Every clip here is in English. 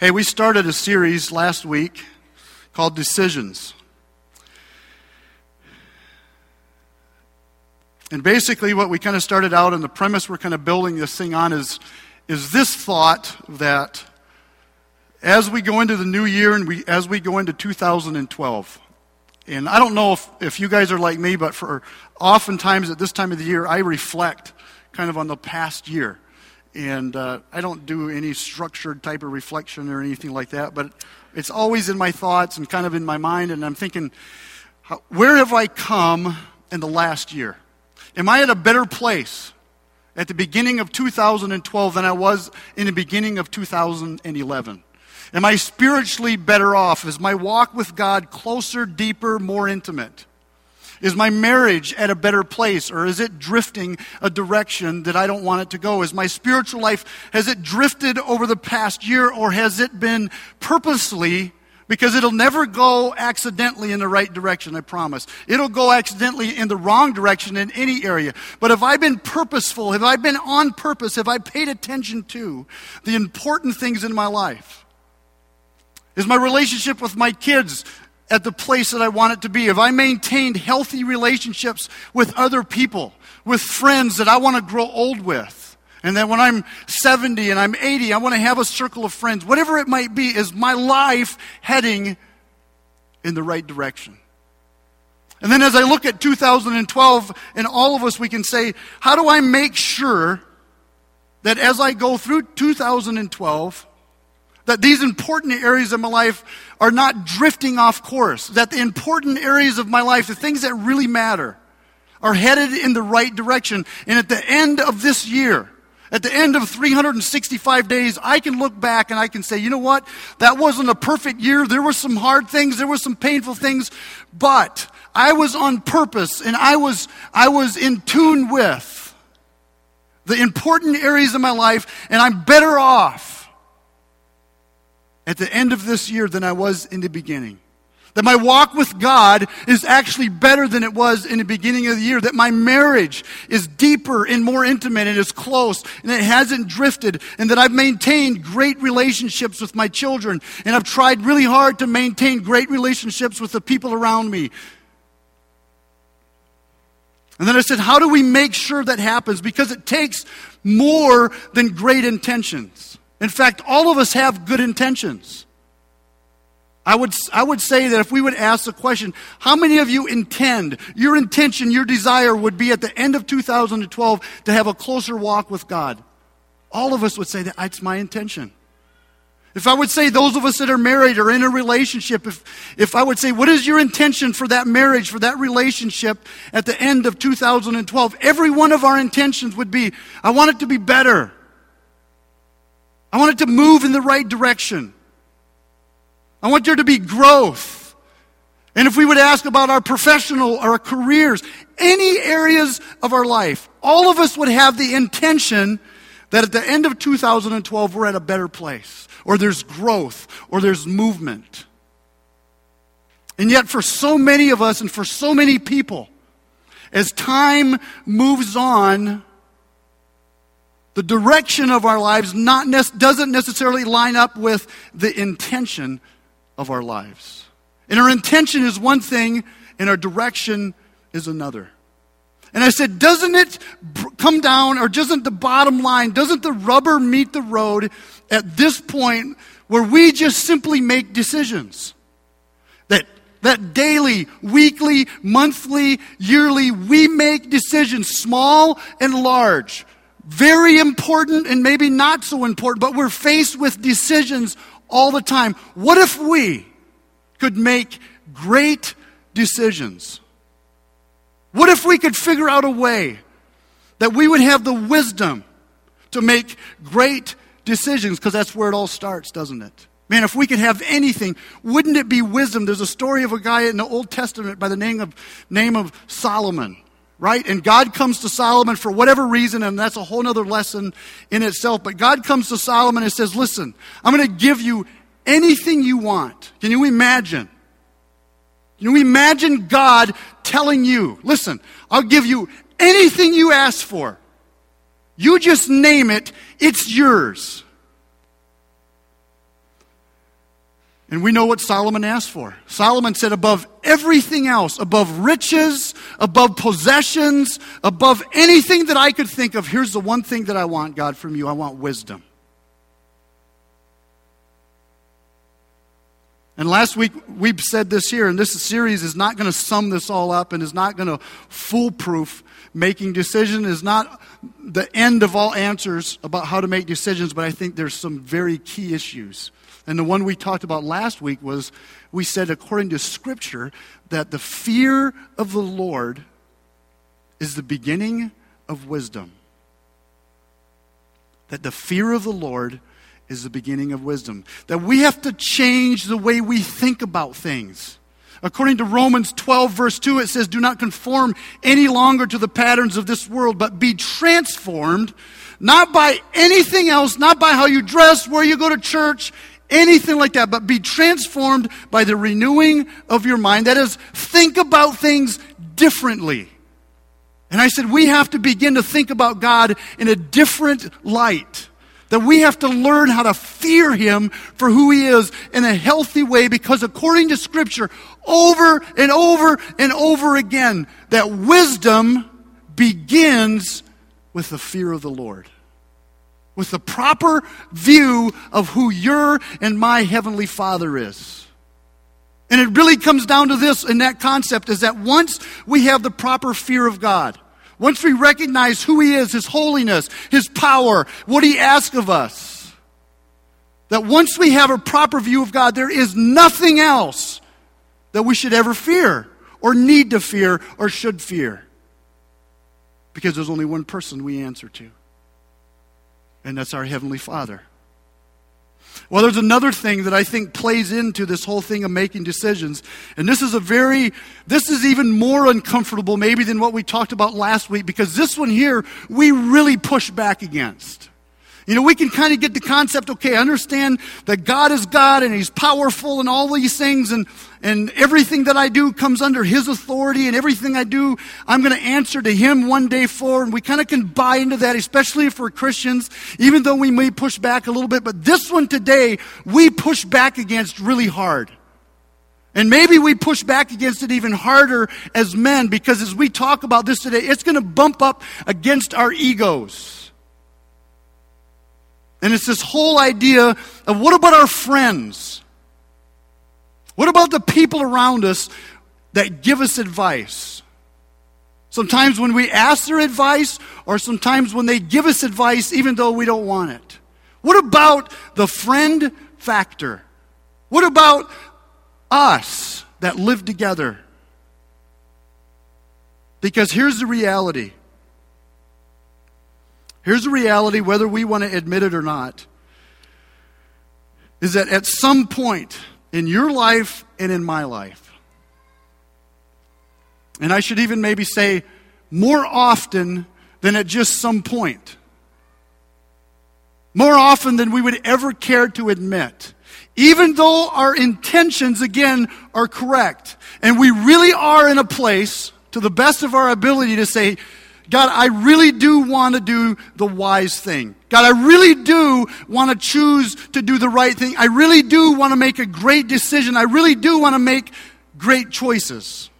Hey, we started a series last week called Decisions. And basically what we kind of started out in the premise we're kind of building this thing on is this thought that as we go into the new year and as we go into 2012, and I don't know if you guys are like me, but for oftentimes at this time of the year, I reflect kind of on the past year. And I don't do any structured type of reflection or anything like that, but it's always in my thoughts and kind of in my mind, and I'm thinking, where have I come in the last year? Am I at a better place at the beginning of 2012 than I was in the beginning of 2011? Am I spiritually better off? Is my walk with God closer, deeper, more intimate? Is my marriage at a better place, or is it drifting a direction that I don't want it to go? Is my spiritual life, has it drifted over the past year, or has it been purposely, because it'll never go accidentally in the right direction, I promise. It'll go accidentally in the wrong direction in any area. But have I been purposeful? Have I been on purpose? Have I paid attention to the important things in my life? Is my relationship with my kids at the place that I want it to be? Have I maintained healthy relationships with other people, with friends that I want to grow old with? And then when I'm 70 and I'm 80, I want to have a circle of friends. Whatever it might be, is my life heading in the right direction? And then as I look at 2012, and all of us, we can say, how do I make sure that as I go through 2012, that these important areas of my life are not drifting off course, that the important areas of my life, the things that really matter, are headed in the right direction? And at the end of this year, at the end of 365 days, I can look back and I can say, you know what? That wasn't a perfect year. There were some hard things. There were some painful things. But I was on purpose, and I was in tune with the important areas of my life, and I'm better off at the end of this year than I was in the beginning. That my walk with God is actually better than it was in the beginning of the year. That my marriage is deeper and more intimate and is close, and it hasn't drifted. And that I've maintained great relationships with my children. And I've tried really hard to maintain great relationships with the people around me. And then I said, how do we make sure that happens? Because it takes more than great intentions. In fact, all of us have good intentions. I would say that if we would ask the question, how many of you intend, your intention, your desire would be at the end of 2012 to have a closer walk with God? All of us would say that that's my intention. If I would say those of us that are married or in a relationship, if I would say, what is your intention for that marriage, for that relationship at the end of 2012? Every one of our intentions would be, I want it to be better. I want it to move in the right direction. I want there to be growth. And if we would ask about our professional or our careers, any areas of our life, all of us would have the intention that at the end of 2012 we're at a better place, or there's growth, or there's movement. And yet for so many of us and for so many people, as time moves on, the direction of our lives doesn't necessarily line up with the intention of our lives. And our intention is one thing, and our direction is another. And I said, doesn't it come down, or doesn't the bottom line, doesn't the rubber meet the road at this point where we just simply make decisions? That daily, weekly, monthly, yearly, we make decisions, small and large. Very important and maybe not so important, but we're faced with decisions all the time. What if we could make great decisions? What if we could figure out a way that we would have the wisdom to make great decisions? Because that's where it all starts, doesn't it? Man, if we could have anything, wouldn't it be wisdom? There's a story of a guy in the Old Testament by the name of Solomon. Right? And God comes to Solomon for whatever reason, and that's a whole other lesson in itself. But God comes to Solomon and says, listen, I'm going to give you anything you want. Can you imagine? Can you imagine God telling you, listen, I'll give you anything you ask for. You just name it, it's yours. And we know what Solomon asked for. Solomon said, above everything else, above riches, above possessions, above anything that I could think of, here's the one thing that I want, God, from you. I want wisdom. And last week, we said this here, and this series is not going to sum this all up and is not going to foolproof making decisions, is not the end of all answers about how to make decisions, but I think there's some very key issues. And the one we talked about last week was, we said according to Scripture, that the fear of the Lord is the beginning of wisdom. That the fear of the Lord is the beginning of wisdom. That we have to change the way we think about things. According to Romans 12, verse 2, it says, do not conform any longer to the patterns of this world, but be transformed, not by anything else, not by how you dress, where you go to church, anything like that, but be transformed by the renewing of your mind. That is, think about things differently. And I said, we have to begin to think about God in a different light. That we have to learn how to fear Him for who He is in a healthy way, because according to Scripture, over and over and over again, that wisdom begins with the fear of the Lord. With the proper view of who your and my Heavenly Father is. And it really comes down to this, and that concept is that once we have the proper fear of God, once we recognize who He is, His holiness, His power, what He asks of us, that once we have a proper view of God, there is nothing else that we should ever fear or need to fear or should fear. Because there's only one person we answer to, and that's our Heavenly Father. Well, there's another thing that I think plays into this whole thing of making decisions. And this is even more uncomfortable maybe than what we talked about last week, because this one here, we really push back against. You know, we can kind of get the concept, okay, I understand that God is God and He's powerful and all these things, and everything that I do comes under His authority, and everything I do, I'm going to answer to Him one day for, and we kind of can buy into that, especially if we're Christians, even though we may push back a little bit. But this one today, we push back against really hard. And maybe we push back against it even harder as men, because as we talk about this today, it's going to bump up against our egos. And it's this whole idea of, what about our friends? What about the people around us that give us advice? Sometimes when we ask their advice, or sometimes when they give us advice even though we don't want it. What about the friend factor? What about us that live together? Because here's the reality. Here's the reality, whether we want to admit it or not, is that at some point in your life and in my life, and I should even maybe say more often than at just some point, more often than we would ever care to admit, even though our intentions, again, are correct, and we really are in a place, to the best of our ability, to say, God, I really do want to do the wise thing. God, I really do want to choose to do the right thing. I really do want to make a great decision. I really do want to make great choices.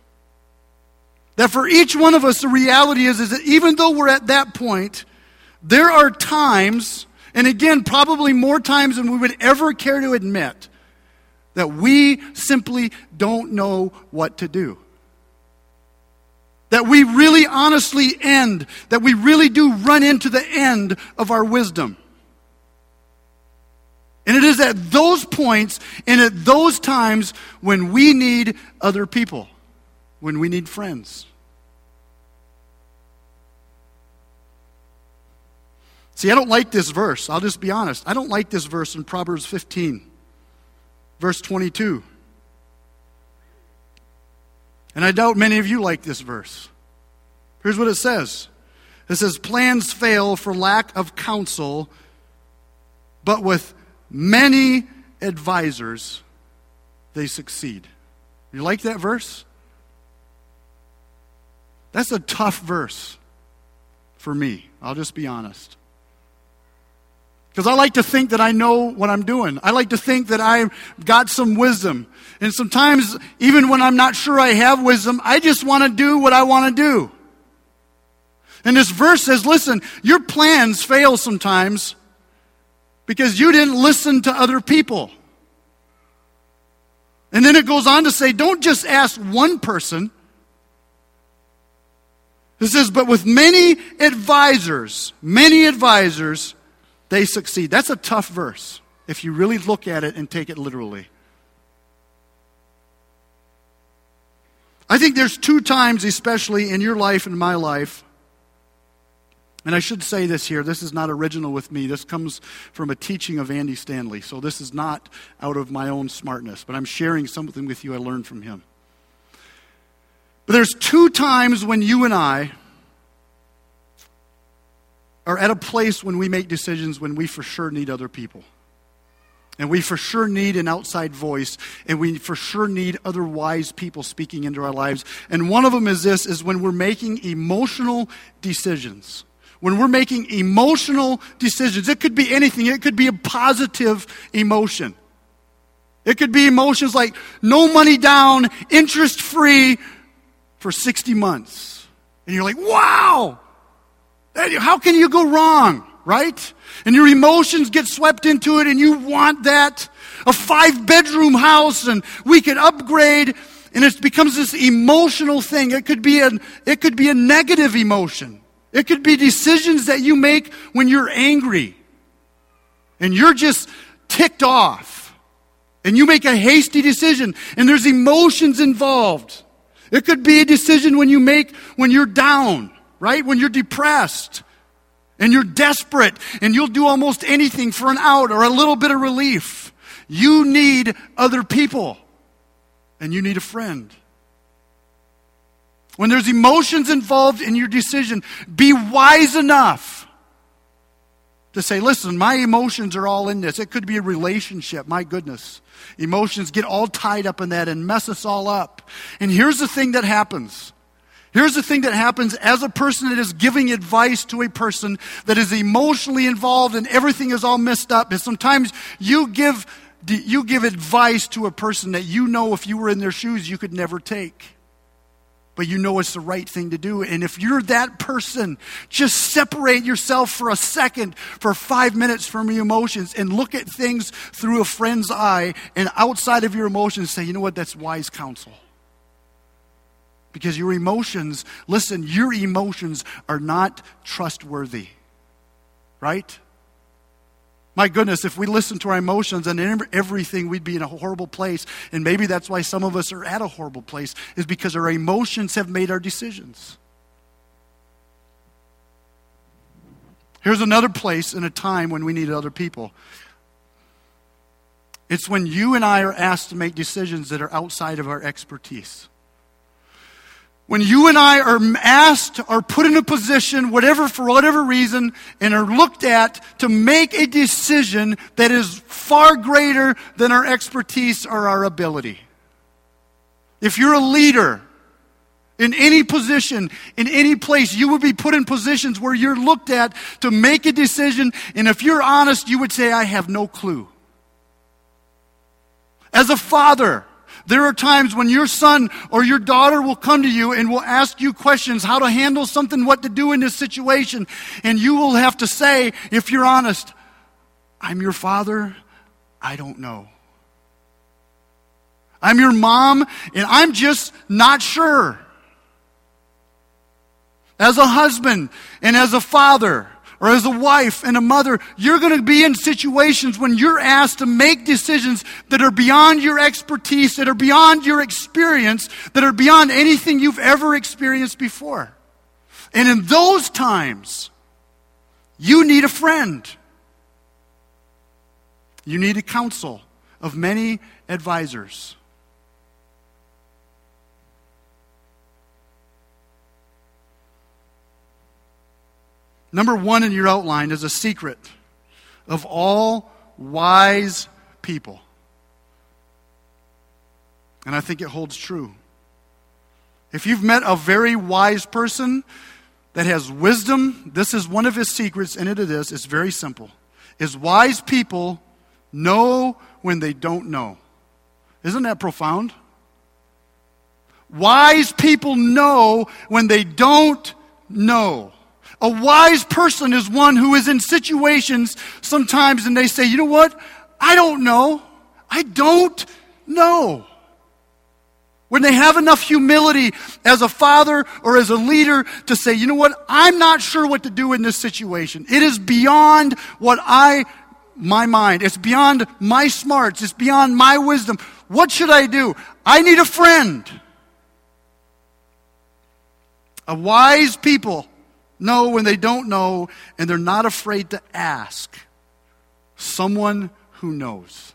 That for each one of us, the reality is that even though we're at that point, there are times, and again, probably more times than we would ever care to admit, that we simply don't know what to do. That we really honestly end, that we really do run into the end of our wisdom. And it is at those points and at those times when we need other people, when we need friends. See, I don't like this verse. I'll just be honest. I don't like this verse in Proverbs 15, verse 22. And I doubt many of you like this verse. Here's what it says. It says, plans fail for lack of counsel, but with many advisors, they succeed. You like that verse? That's a tough verse for me. I'll just be honest. Because I like to think that I know what I'm doing. I like to think that I've got some wisdom. And sometimes, even when I'm not sure I have wisdom, I just want to do what I want to do. And this verse says, listen, your plans fail sometimes because you didn't listen to other people. And then it goes on to say, don't just ask one person. It says, but with many advisors, they succeed. That's a tough verse if you really look at it and take it literally. I think there's two times, especially in your life and my life, and I should say this here, this is not original with me. This comes from a teaching of Andy Stanley, so this is not out of my own smartness, but I'm sharing something with you I learned from him. But there's two times when you and I are at a place when we make decisions when we for sure need other people. And we for sure need an outside voice, and we for sure need other wise people speaking into our lives. And one of them is this, is when we're making emotional decisions. When we're making emotional decisions, it could be anything. It could be a positive emotion. It could be emotions like no money down, interest-free for 60 months. And you're like, wow! How can you go wrong? Right? And your emotions get swept into it and you want that. A 5-bedroom house and we could upgrade, and it becomes this emotional thing. It could be a negative emotion. It could be decisions that you make when you're angry and you're just ticked off and you make a hasty decision and there's emotions involved. It could be a decision when you make when you're down, right? When you're depressed. And you're desperate, and you'll do almost anything for an out or a little bit of relief. You need other people, and you need a friend. When there's emotions involved in your decision, be wise enough to say, listen, my emotions are all in this. It could be a relationship, my goodness. Emotions get all tied up in that and mess us all up. And here's the thing that happens. Here's the thing that happens as a person that is giving advice to a person that is emotionally involved and everything is all messed up. Is sometimes you give advice to a person that you know if you were in their shoes you could never take. But you know it's the right thing to do. And if you're that person, just separate yourself for a second, for 5 minutes from your emotions and look at things through a friend's eye and outside of your emotions say, you know what, that's wise counsel. Because your emotions, listen, your emotions are not trustworthy, right? My goodness, if we listened to our emotions and everything, we'd be in a horrible place. And maybe that's why some of us are at a horrible place, is because our emotions have made our decisions. Here's another place and a time when we need other people. It's when you and I are asked to make decisions that are outside of our expertise. When you and I are asked or put in a position, for whatever reason, and are looked at to make a decision that is far greater than our expertise or our ability. If you're a leader in any position, in any place, you would be put in positions where you're looked at to make a decision, and if you're honest, you would say, I have no clue. As a father, there are times when your son or your daughter will come to you and will ask you questions, how to handle something, what to do in this situation. And you will have to say, if you're honest, I'm your father, I don't know. I'm your mom, and I'm just not sure. As a husband and as a father, or as a wife and a mother, you're going to be in situations when you're asked to make decisions that are beyond your expertise, that are beyond your experience, that are beyond anything you've ever experienced before. And in those times, you need a friend. You need a counsel of many advisors. Number one in your outline is a secret of all wise people. And I think it holds true. If you've met a very wise person that has wisdom, this is one of his secrets, and it is, it's very simple. is wise people know when they don't know. Isn't that profound? Wise people know when they don't know. A wise person is one who is in situations sometimes and they say, you know what? I don't know. I don't know. When they have enough humility as a father or as a leader to say, you know what? I'm not sure what to do in this situation. It is beyond what my mind. It's beyond my smarts. It's beyond my wisdom. What should I do? I need a friend. A wise people know when they don't know, and they're not afraid to ask someone who knows.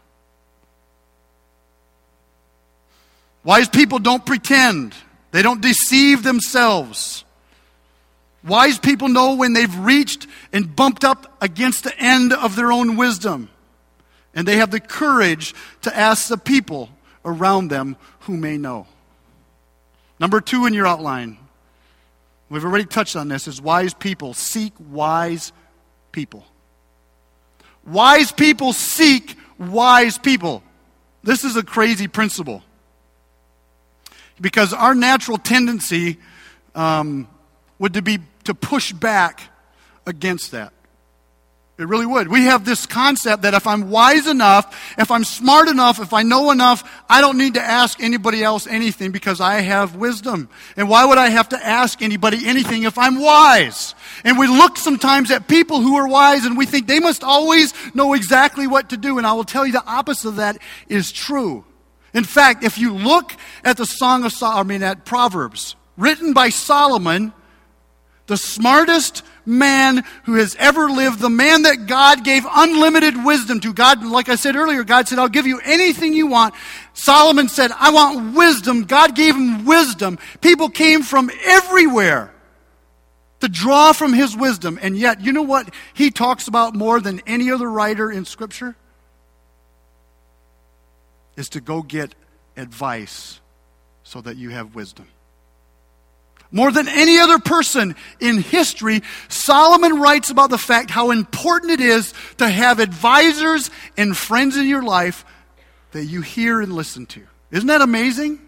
Wise people don't pretend. They don't deceive themselves. Wise people know when they've reached and bumped up against the end of their own wisdom. And they have the courage to ask the people around them who may know. Number 2 in your outline, we've already touched on this, is wise people. Seek wise people. Wise people seek wise people. This is a crazy principle. Because our natural tendency would be to push back against that. It really would. We have this concept that if I'm wise enough, if I'm smart enough, if I know enough, I don't need to ask anybody else anything because I have wisdom. And why would I have to ask anybody anything if I'm wise? And we look sometimes at people who are wise and we think they must always know exactly what to do. And I will tell you the opposite of that is true. In fact, if you look at the at Proverbs, written by Solomon, the smartest man who has ever lived, the man that God gave unlimited wisdom to. God, like I said earlier, God said, I'll give you anything you want. Solomon said, I want wisdom. God gave him wisdom. People came from everywhere to draw from his wisdom. And yet, you know what he talks about more than any other writer in Scripture? Is to go get advice so that you have wisdom. More than any other person in history, Solomon writes about the fact how important it is to have advisors and friends in your life that you hear and listen to. Isn't that amazing?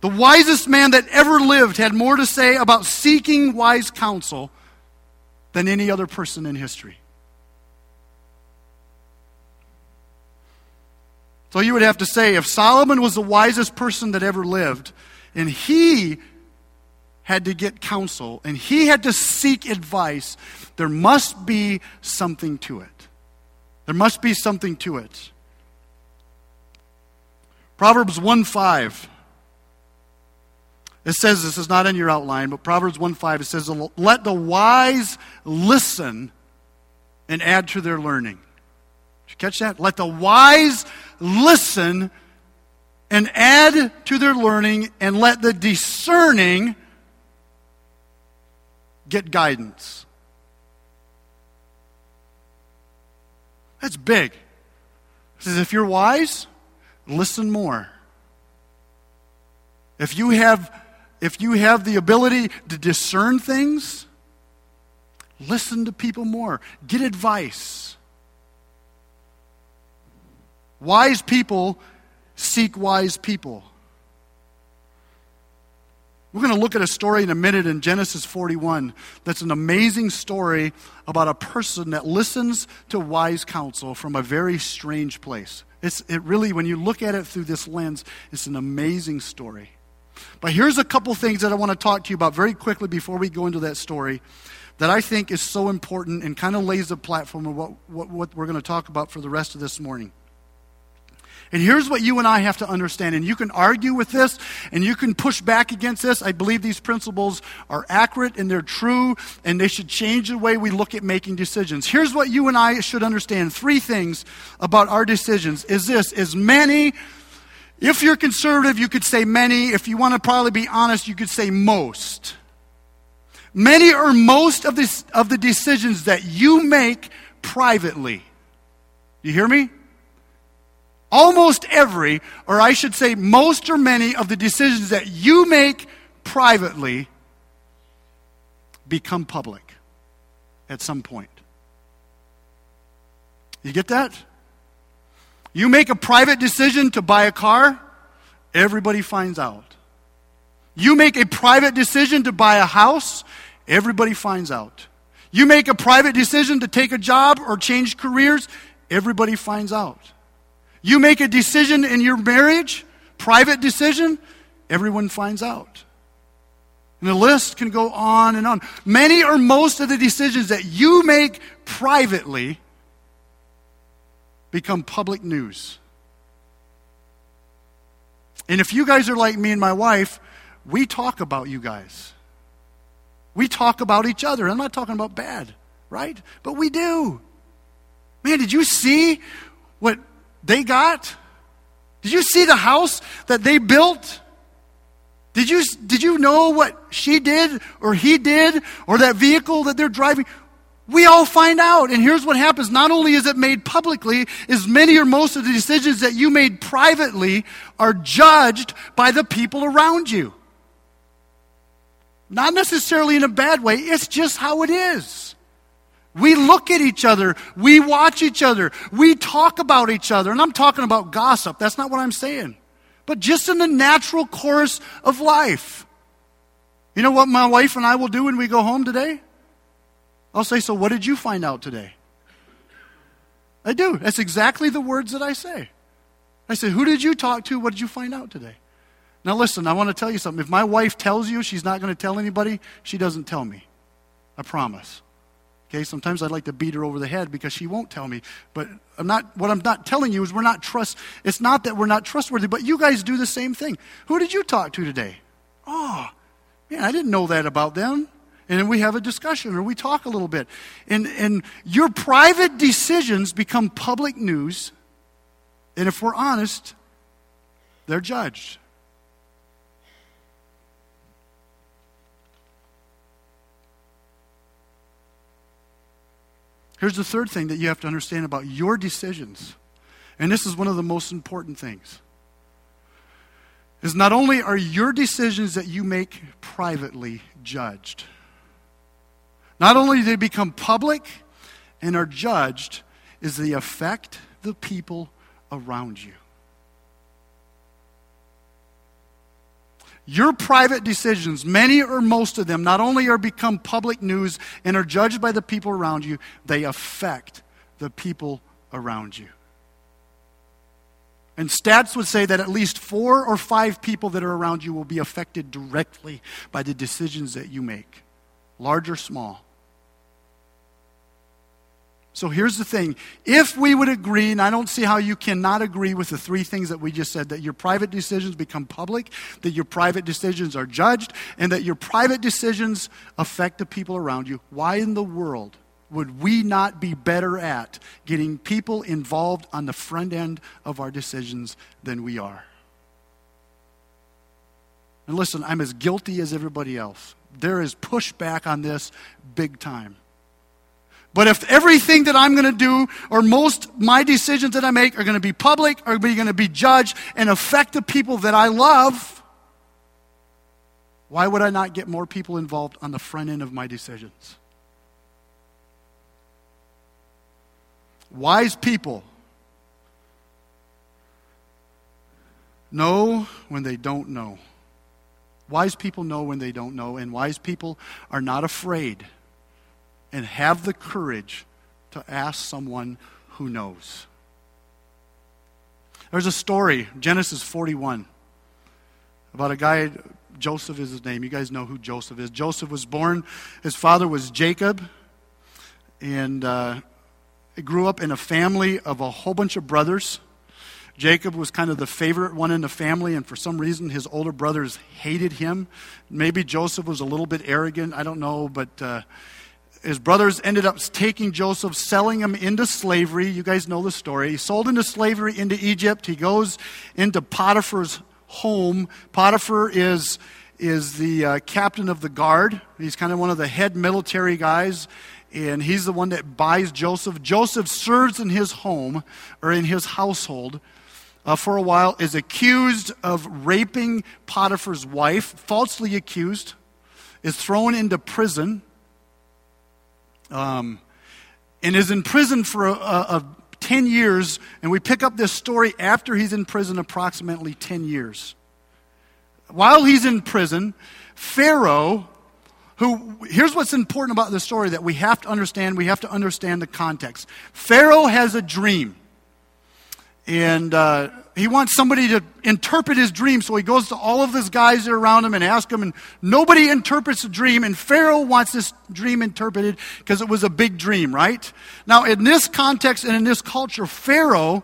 The wisest man that ever lived had more to say about seeking wise counsel than any other person in history. So you would have to say, if Solomon was the wisest person that ever lived, and he had to get counsel, and he had to seek advice, there must be something to it. There must be something to it. Proverbs 1:5. It says, this is not in your outline, but Proverbs 1:5, it says, let the wise listen and add to their learning. Did you catch that? Let the wise listen and add to their learning, and let the discerning get guidance. That's big. It says, if you're wise, listen more. If you have the ability to discern things, listen to people more. Get advice. Wise people seek wise people. We're going to look at a story in a minute in Genesis 41 that's an amazing story about a person that listens to wise counsel from a very strange place. It really, when you look at it through this lens, it's an amazing story. But here's a couple things that I want to talk to you about very quickly before we go into that story that I think is so important and kind of lays the platform of what we're going to talk about for the rest of this morning. And here's what you and I have to understand, and you can argue with this, and you can push back against this. I believe these principles are accurate, and they're true, and they should change the way we look at making decisions. Here's what you and I should understand. 3 things about our decisions is this, is many. If you're conservative, you could say many. If you want to probably be honest, you could say most. Many or most of the decisions that you make privately. You hear me? Almost every, or I should say most or many of the decisions that you make privately become public at some point. You get that? You make a private decision to buy a car, everybody finds out. You make a private decision to buy a house, everybody finds out. You make a private decision to take a job or change careers, everybody finds out. You make a decision in your marriage, private decision, everyone finds out. And the list can go on and on. Many or most of the decisions that you make privately become public news. And if you guys are like me and my wife, we talk about you guys. We talk about each other. I'm not talking about bad, right? But we do. Man, did you see what they got? Did you see the house that they built? Did you know what she did or he did or that vehicle that they're driving? We all find out. And here's what happens. Not only is it made publicly, is many or most of the decisions that you made privately are judged by the people around you. Not necessarily in a bad way. It's just how it is. We look at each other. We watch each other. We talk about each other. And I'm talking about gossip. That's not what I'm saying. But just in the natural course of life. You know what my wife and I will do when we go home today? I'll say, so what did you find out today? I do. That's exactly the words that I say. I say, who did you talk to? What did you find out today? Now listen, I want to tell you something. If my wife tells you she's not going to tell anybody, she doesn't tell me. I promise. Okay, sometimes I'd like to beat her over the head because she won't tell me. But what I'm not telling you is it's not that we're not trustworthy, but you guys do the same thing. Who did you talk to today? Oh, man, I didn't know that about them. And then we have a discussion or we talk a little bit. And your private decisions become public news. And if we're honest, they're judged. Here's the third thing that you have to understand about your decisions. And this is one of the most important things. Is not only are your decisions that you make privately judged. Not only do they become public and are judged, is they affect the people around you. Your private decisions, many or most of them, not only are become public news and are judged by the people around you, they affect the people around you. And stats would say that at least 4 or 5 people that are around you will be affected directly by the decisions that you make, large or small. So here's the thing. If we would agree, and I don't see how you cannot agree with the 3 things that we just said, that your private decisions become public, that your private decisions are judged, and that your private decisions affect the people around you, why in the world would we not be better at getting people involved on the front end of our decisions than we are? And listen, I'm as guilty as everybody else. There is pushback on this big time. But if everything that I'm going to do or most my decisions that I make are going to be public, are going to be judged and affect the people that I love, why would I not get more people involved on the front end of my decisions? Wise people know when they don't know. Wise people know when they don't know, and wise people are not afraid and have the courage to ask someone who knows. There's a story, Genesis 41, about a guy, Joseph is his name. You guys know who Joseph is. Joseph was born, his father was Jacob, and he grew up in a family of a whole bunch of brothers. Jacob was kind of the favorite one in the family, and for some reason his older brothers hated him. Maybe Joseph was a little bit arrogant, I don't know, but his brothers ended up taking Joseph, selling him into slavery. You guys know the story. He's sold into slavery into Egypt. He goes into Potiphar's home. Potiphar is the captain of the guard. He's kind of one of the head military guys, and he's the one that buys Joseph. Joseph serves in his home or in his household for a while, is accused of raping Potiphar's wife, falsely accused, is thrown into prison. and is in prison for 10 years, and we pick up this story after he's in prison approximately 10 years. While he's in prison, Pharaoh, here's what's important about this story that we have to understand. We have to understand the context. Pharaoh has a dream, and he wants somebody to interpret his dream, so he goes to all of his guys that are around him and asks them, and nobody interprets the dream, and Pharaoh wants this dream interpreted because it was a big dream, right? Now, in this context and in this culture, Pharaoh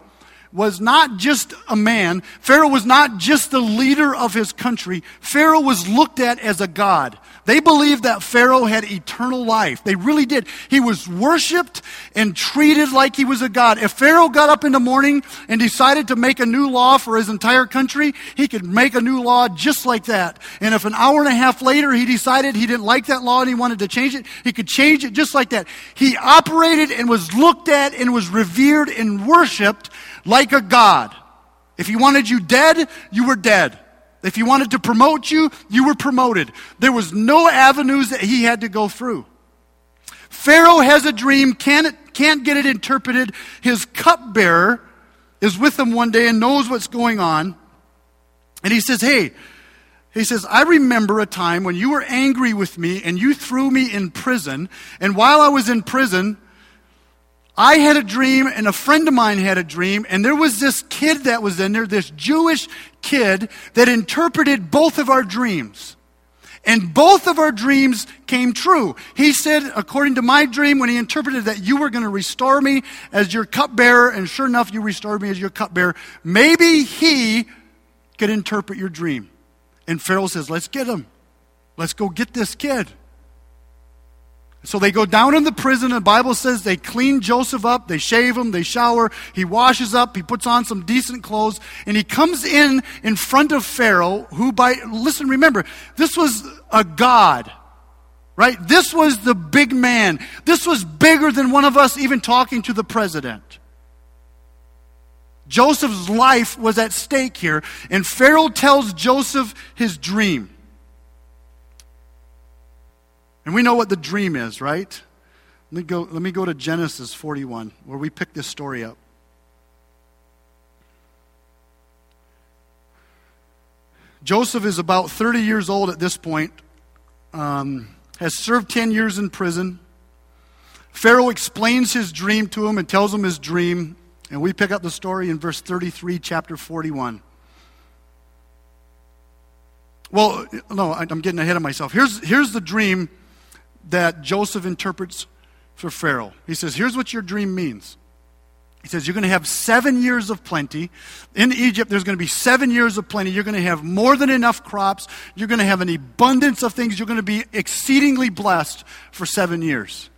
was not just a man. Pharaoh was not just the leader of his country. Pharaoh was looked at as a god. They believed that Pharaoh had eternal life. They really did. He was worshipped and treated like he was a god. If Pharaoh got up in the morning and decided to make a new law for his entire country, he could make a new law just like that. And if an hour and a half later he decided he didn't like that law and he wanted to change it, he could change it just like that. He operated and was looked at and was revered and worshipped like a god. If he wanted you dead, you were dead. If he wanted to promote you, you were promoted. There was no avenues that he had to go through. Pharaoh has a dream, can't get it interpreted. His cupbearer is with him one day and knows what's going on. And he says, He says, I remember a time when you were angry with me and you threw me in prison. And while I was in prison, I had a dream and a friend of mine had a dream, and there was this kid that was in there, this Jewish kid that interpreted both of our dreams. And both of our dreams came true. He said, according to my dream, when he interpreted that you were going to restore me as your cupbearer, and sure enough, you restored me as your cupbearer, maybe he could interpret your dream. And Pharaoh says, let's get him. Let's go get this kid. So they go down in the prison, and the Bible says they clean Joseph up, they shave him, they shower, he washes up, he puts on some decent clothes, and he comes in front of Pharaoh, who remember, this was a god, right? This was the big man. This was bigger than one of us even talking to the president. Joseph's life was at stake here, and Pharaoh tells Joseph his dream. And we know what the dream is, right? Let me go to Genesis 41, where we pick this story up. Joseph is about 30 years old at this point, has served 10 years in prison. Pharaoh explains his dream to him and tells him his dream, and we pick up the story in verse 33, chapter 41. Well, no, I'm getting ahead of myself. Here's the dream that Joseph interprets for Pharaoh. He says, here's what your dream means. He says, you're going to have 7 years of plenty. In Egypt, there's going to be 7 years of plenty. You're going to have more than enough crops. You're going to have an abundance of things. You're going to be exceedingly blessed for 7 years.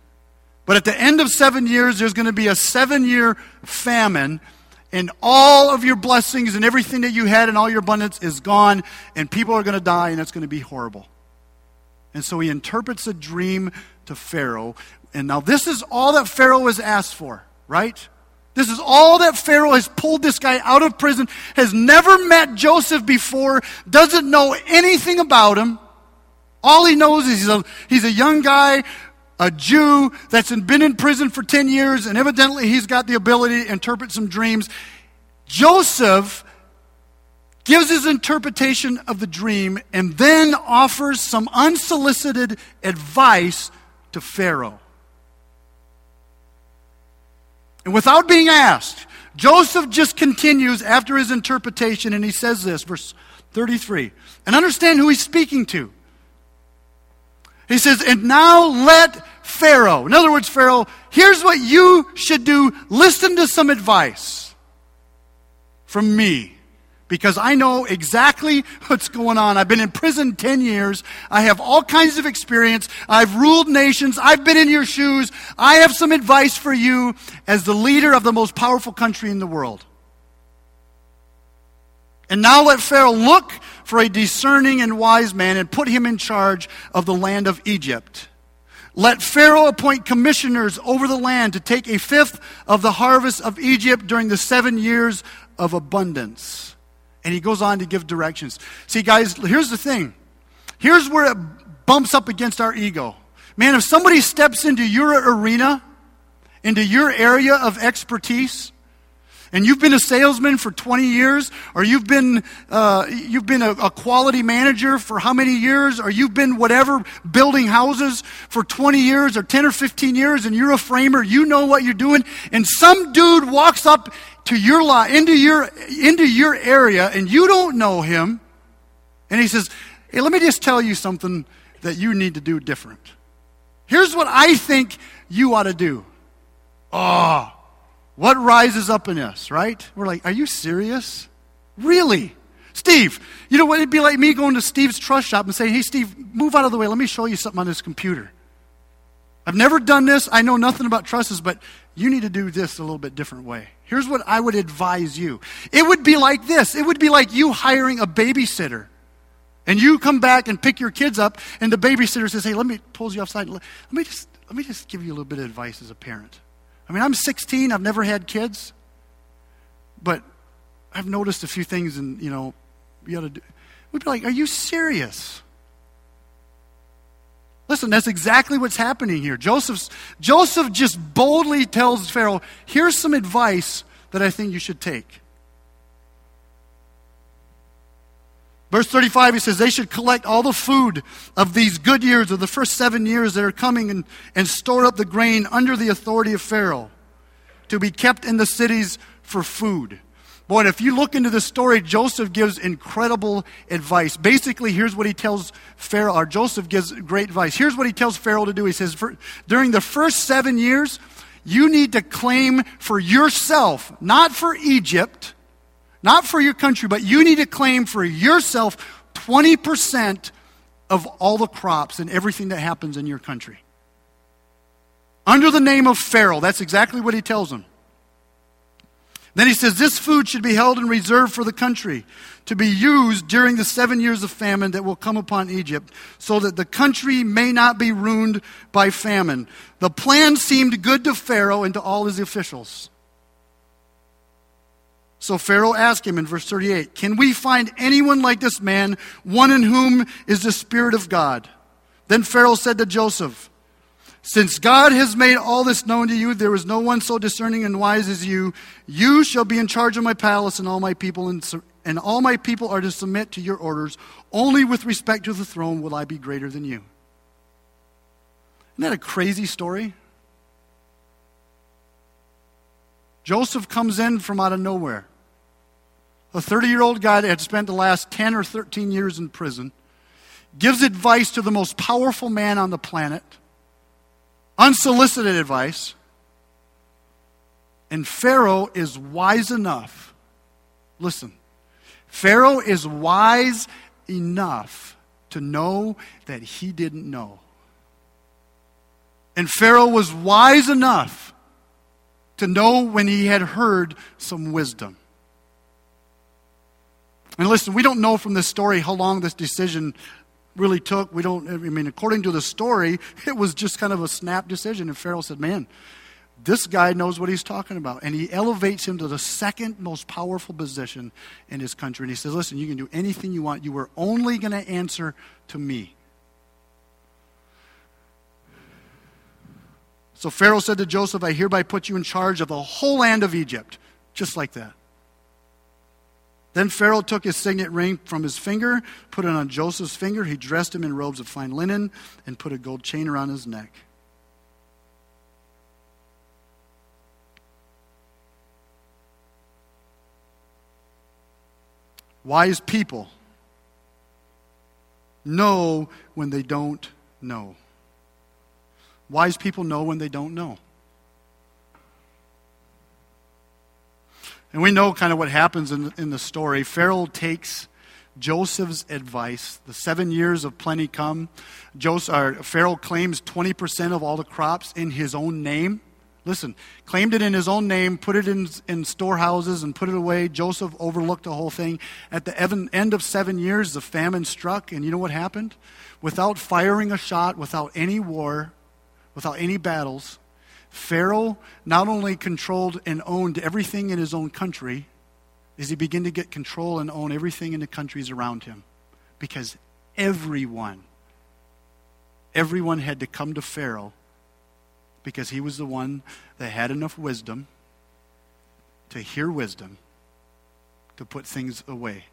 But at the end of 7 years, there's going to be a 7-year famine, and all of your blessings and everything that you had and all your abundance is gone, and people are going to die, and it's going to be horrible. And so he interprets a dream to Pharaoh. And now this is all that Pharaoh has asked for, right? This is all that Pharaoh has pulled this guy out of prison, has never met Joseph before, doesn't know anything about him. All he knows is he's a young guy, a Jew that's been in prison for 10 years, and evidently he's got the ability to interpret some dreams. Joseph gives his interpretation of the dream and then offers some unsolicited advice to Pharaoh. And without being asked, Joseph just continues after his interpretation, and he says this, verse 33, and understand who he's speaking to. He says, and now let Pharaoh, in other words, Pharaoh, here's what you should do. Listen to some advice from me, because I know exactly what's going on. I've been in prison 10 years. I have all kinds of experience. I've ruled nations. I've been in your shoes. I have some advice for you as the leader of the most powerful country in the world. And now let Pharaoh look for a discerning and wise man and put him in charge of the land of Egypt. Let Pharaoh appoint commissioners over the land to take a fifth of the harvest of Egypt during the 7 years of abundance. And he goes on to give directions. See, guys, here's the thing. Here's where it bumps up against our ego. Man, if somebody steps into your arena, into your area of expertise, and you've been a salesman for 20 years, or you've been a quality manager for how many years, or you've been whatever, building houses for 20 years or 10 or 15 years, and you're a framer, you know what you're doing, and some dude walks up to your lot, into your area, and you don't know him, and he says, "Hey, let me just tell you something that you need to do different. Here's what I think you ought to do." Oh, what rises up in us, right? We're like, are you serious? Really? Steve, you know what? It'd be like me going to Steve's trust shop and saying, "Hey, Steve, move out of the way. Let me show you something on this computer. I've never done this. I know nothing about trusses, but you need to do this a little bit different way. Here's what I would advise you." It would be like this. It would be like you hiring a babysitter. And you come back and pick your kids up, and the babysitter says, "Hey, pulls you offside. Let me just give you a little bit of advice as a parent. I mean, I'm 16. I've never had kids, but I've noticed a few things, and you ought to do." We'd be like, "Are you serious?" Listen, that's exactly what's happening here. Joseph just boldly tells Pharaoh, "Here's some advice that I think you should take." Verse 35, he says, "They should collect all the food of these good years, of the first 7 years that are coming, and store up the grain under the authority of Pharaoh, to be kept in the cities for food." Boy, and if you look into this story, Joseph gives incredible advice. Basically, here's what he tells Pharaoh, or Joseph gives great advice. Here's what he tells Pharaoh to do. He says, during the first 7 years, you need to claim for yourself, not for Egypt, not for your country, but you need to claim for yourself 20% of all the crops and everything that happens in your country. Under the name of Pharaoh, that's exactly what he tells them. Then he says, "This food should be held in reserve for the country, to be used during the 7 years of famine that will come upon Egypt, so that the country may not be ruined by famine." The plan seemed good to Pharaoh and to all his officials. So Pharaoh asked him in verse 38, "Can we find anyone like this man, one in whom is the Spirit of God?" Then Pharaoh said to Joseph, "Since God has made all this known to you, there is no one so discerning and wise as you. You shall be in charge of my palace and all my people, and all my people are to submit to your orders. Only with respect to the throne will I be greater than you." Isn't that a crazy story? Joseph comes in from out of nowhere. A 30-year-old guy that had spent the last 10 or 13 years in prison gives advice to the most powerful man on the planet, unsolicited advice, and Pharaoh is wise enough. Listen, Pharaoh is wise enough to know that he didn't know. And Pharaoh was wise enough to know when he had heard some wisdom. And listen, we don't know from this story how long this decision really took. According to the story, it was just kind of a snap decision. And Pharaoh said, "Man, this guy knows what he's talking about." And he elevates him to the second most powerful position in his country. And he says, "Listen, you can do anything you want. You were only going to answer to me." So Pharaoh said to Joseph, "I hereby put you in charge of the whole land of Egypt." Just like that. Then Pharaoh took his signet ring from his finger, put it on Joseph's finger. He dressed him in robes of fine linen and put a gold chain around his neck. Wise people know when they don't know. Wise people know when they don't know. And we know kind of what happens in the story. Pharaoh takes Joseph's advice. The 7 years of plenty come. Pharaoh claims 20% of all the crops in his own name. Listen, claimed it in his own name, put it in storehouses and put it away. Joseph overlooked the whole thing. At the end of 7 years, the famine struck. And you know what happened? Without firing a shot, without any war, without any battles, Pharaoh not only controlled and owned everything in his own country, as he began to get control and own everything in the countries around him. Because everyone, everyone had to come to Pharaoh because he was the one that had enough wisdom to hear wisdom to put things away.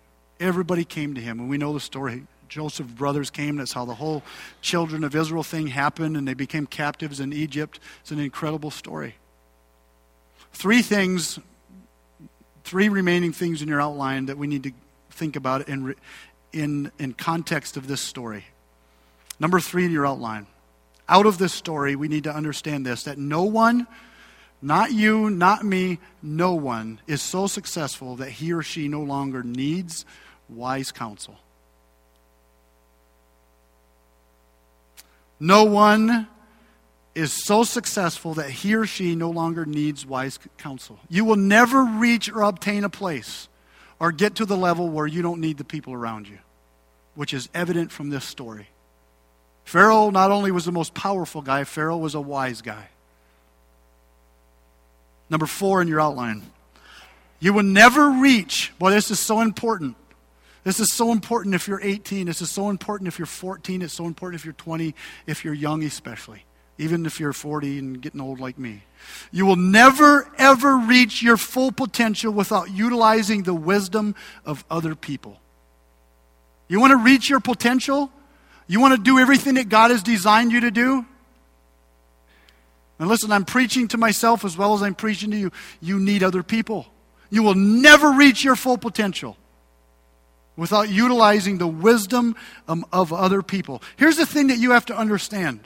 Everybody came to him, and we know the story. Joseph's brothers came. That's how the whole children of Israel thing happened, and they became captives in Egypt. It's an incredible story. Three remaining things in your outline that we need to think about in context of this story. Number 3 in your outline. Out of this story, we need to understand this, that no one, not you, not me, no one is so successful that he or she no longer needs wise counsel. No one is so successful that he or she no longer needs wise counsel. You will never reach or obtain a place or get to the level where you don't need the people around you, which is evident from this story. Pharaoh not only was the most powerful guy, Pharaoh was a wise guy. Number 4 in your outline. You will never reach, boy, this is so important. This is so important if you're 18. This is so important if you're 14. It's so important if you're 20, if you're young especially. Even if you're 40 and getting old like me. You will never, ever reach your full potential without utilizing the wisdom of other people. You want to reach your potential? You want to do everything that God has designed you to do? And listen, I'm preaching to myself as well as I'm preaching to you. You need other people. You will never reach your full potential without utilizing the wisdom of other people. Here's the thing that you have to understand.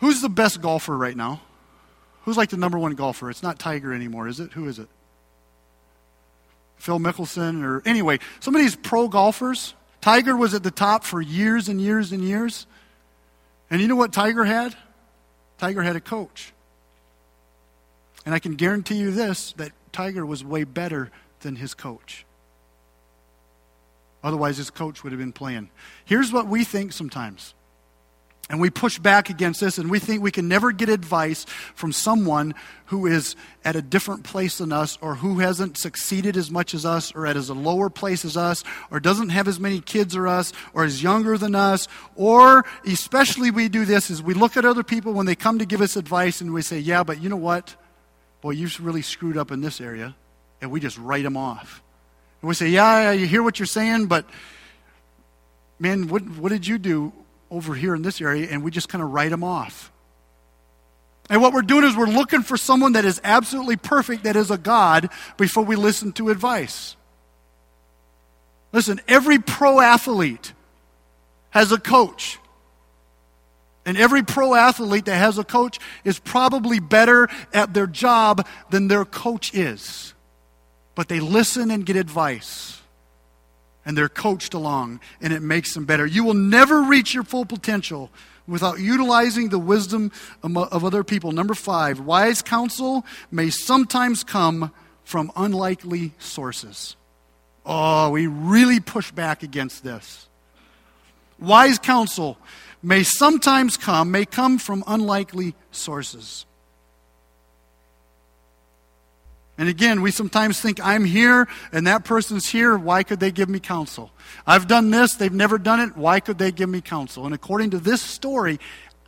Who's the best golfer right now? Who's like the number one golfer? It's not Tiger anymore, is it? Who is it? Phil Mickelson or anyway, some of these pro golfers. Tiger was at the top for years and years and years. And you know what Tiger had? Tiger had a coach. And I can guarantee you this, that Tiger was way better than his coach. Otherwise, his coach would have been playing. Here's what we think sometimes. And we push back against this, and we think we can never get advice from someone who is at a different place than us, or who hasn't succeeded as much as us, or at as a lower place as us, or doesn't have as many kids as us, or is younger than us, or especially we do this is we look at other people when they come to give us advice, and we say, yeah, but you know what? Boy, you've really screwed up in this area, and we just write them off. And we say, yeah, you hear what you're saying, but man, what did you do over here in this area? And we just kind of write them off. And what we're doing is we're looking for someone that is absolutely perfect, that is a god, before we listen to advice. Listen, every pro athlete has a coach. And every pro athlete that has a coach is probably better at their job than their coach is. But they listen and get advice. And they're coached along, and it makes them better. You will never reach your full potential without utilizing the wisdom of other people. Number 5, wise counsel may sometimes come from unlikely sources. Oh, we really push back against this. Wise counsel may sometimes come from unlikely sources. And again, we sometimes think, I'm here and that person's here. Why could they give me counsel? I've done this. They've never done it. Why could they give me counsel? And according to this story,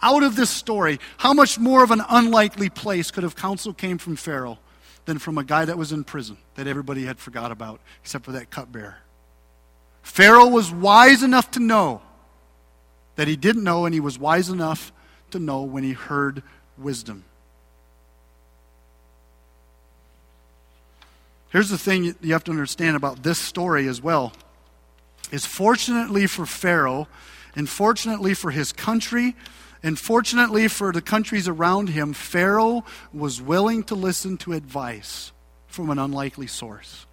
out of this story, how much more of an unlikely place could have counsel came from Pharaoh than from a guy that was in prison that everybody had forgot about except for that cupbearer? Pharaoh was wise enough to know that he didn't know, and he was wise enough to know when he heard wisdom. Here's the thing you have to understand about this story as well, is fortunately for Pharaoh, and fortunately for his country, and fortunately for the countries around him, Pharaoh was willing to listen to advice from an unlikely source.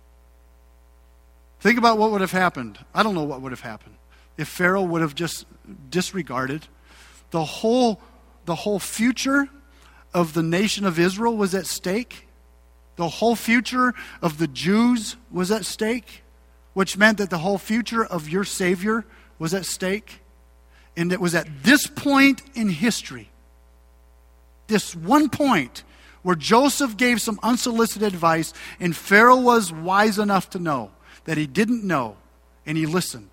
Think about what would have happened. I don't know what would have happened if Pharaoh would have just disregarded. The whole future of the nation of Israel was at stake. The whole future of the Jews was at stake, which meant that the whole future of your Savior was at stake. And it was at this point in history, this one point, where Joseph gave some unsolicited advice, and Pharaoh was wise enough to know that he didn't know, and he listened.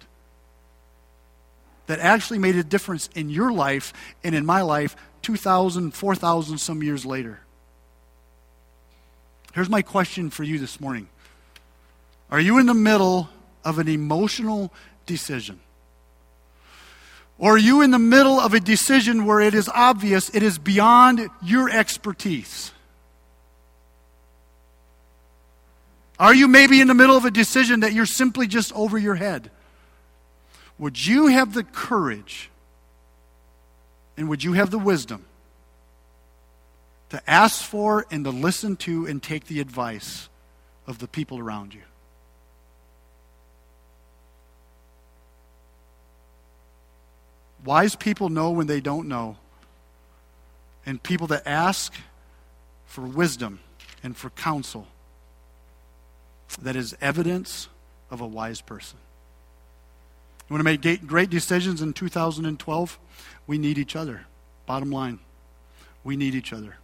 that actually made a difference in your life and in my life 2,000, 4,000 some years later. Here's my question for you this morning. Are you in the middle of an emotional decision? Or are you in the middle of a decision where it is obvious it is beyond your expertise? Are you maybe in the middle of a decision that you're simply just over your head? Would you have the courage and would you have the wisdom to ask for and to listen to and take the advice of the people around you? Wise people know when they don't know, and people that ask for wisdom and for counsel, that is evidence of a wise person. You want to make great decisions in 2012? We need each other. Bottom line, we need each other.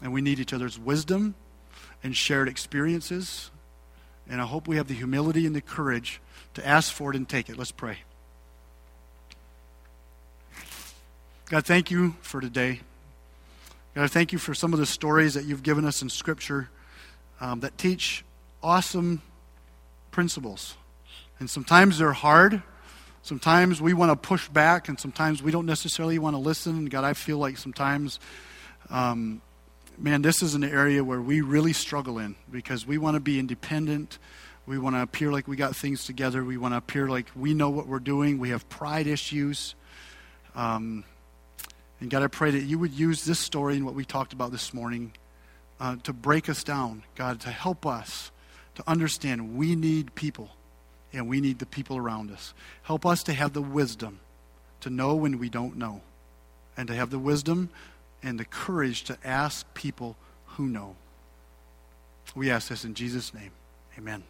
And we need each other's wisdom and shared experiences. And I hope we have the humility and the courage to ask for it and take it. Let's pray. God, thank you for today. God, I thank you for some of the stories that you've given us in Scripture that teach awesome principles. And sometimes they're hard. Sometimes we want to push back, and sometimes we don't necessarily want to listen. God, I feel like sometimes, this is an area where we really struggle in because we want to be independent. We want to appear like we got things together. We want to appear like we know what we're doing. We have pride issues. And God, I pray that you would use this story and what we talked about this morning to break us down, God, to help us to understand we need people and we need the people around us. Help us to have the wisdom to know when we don't know and to have the wisdom and the courage to ask people who know. We ask this in Jesus' name. Amen.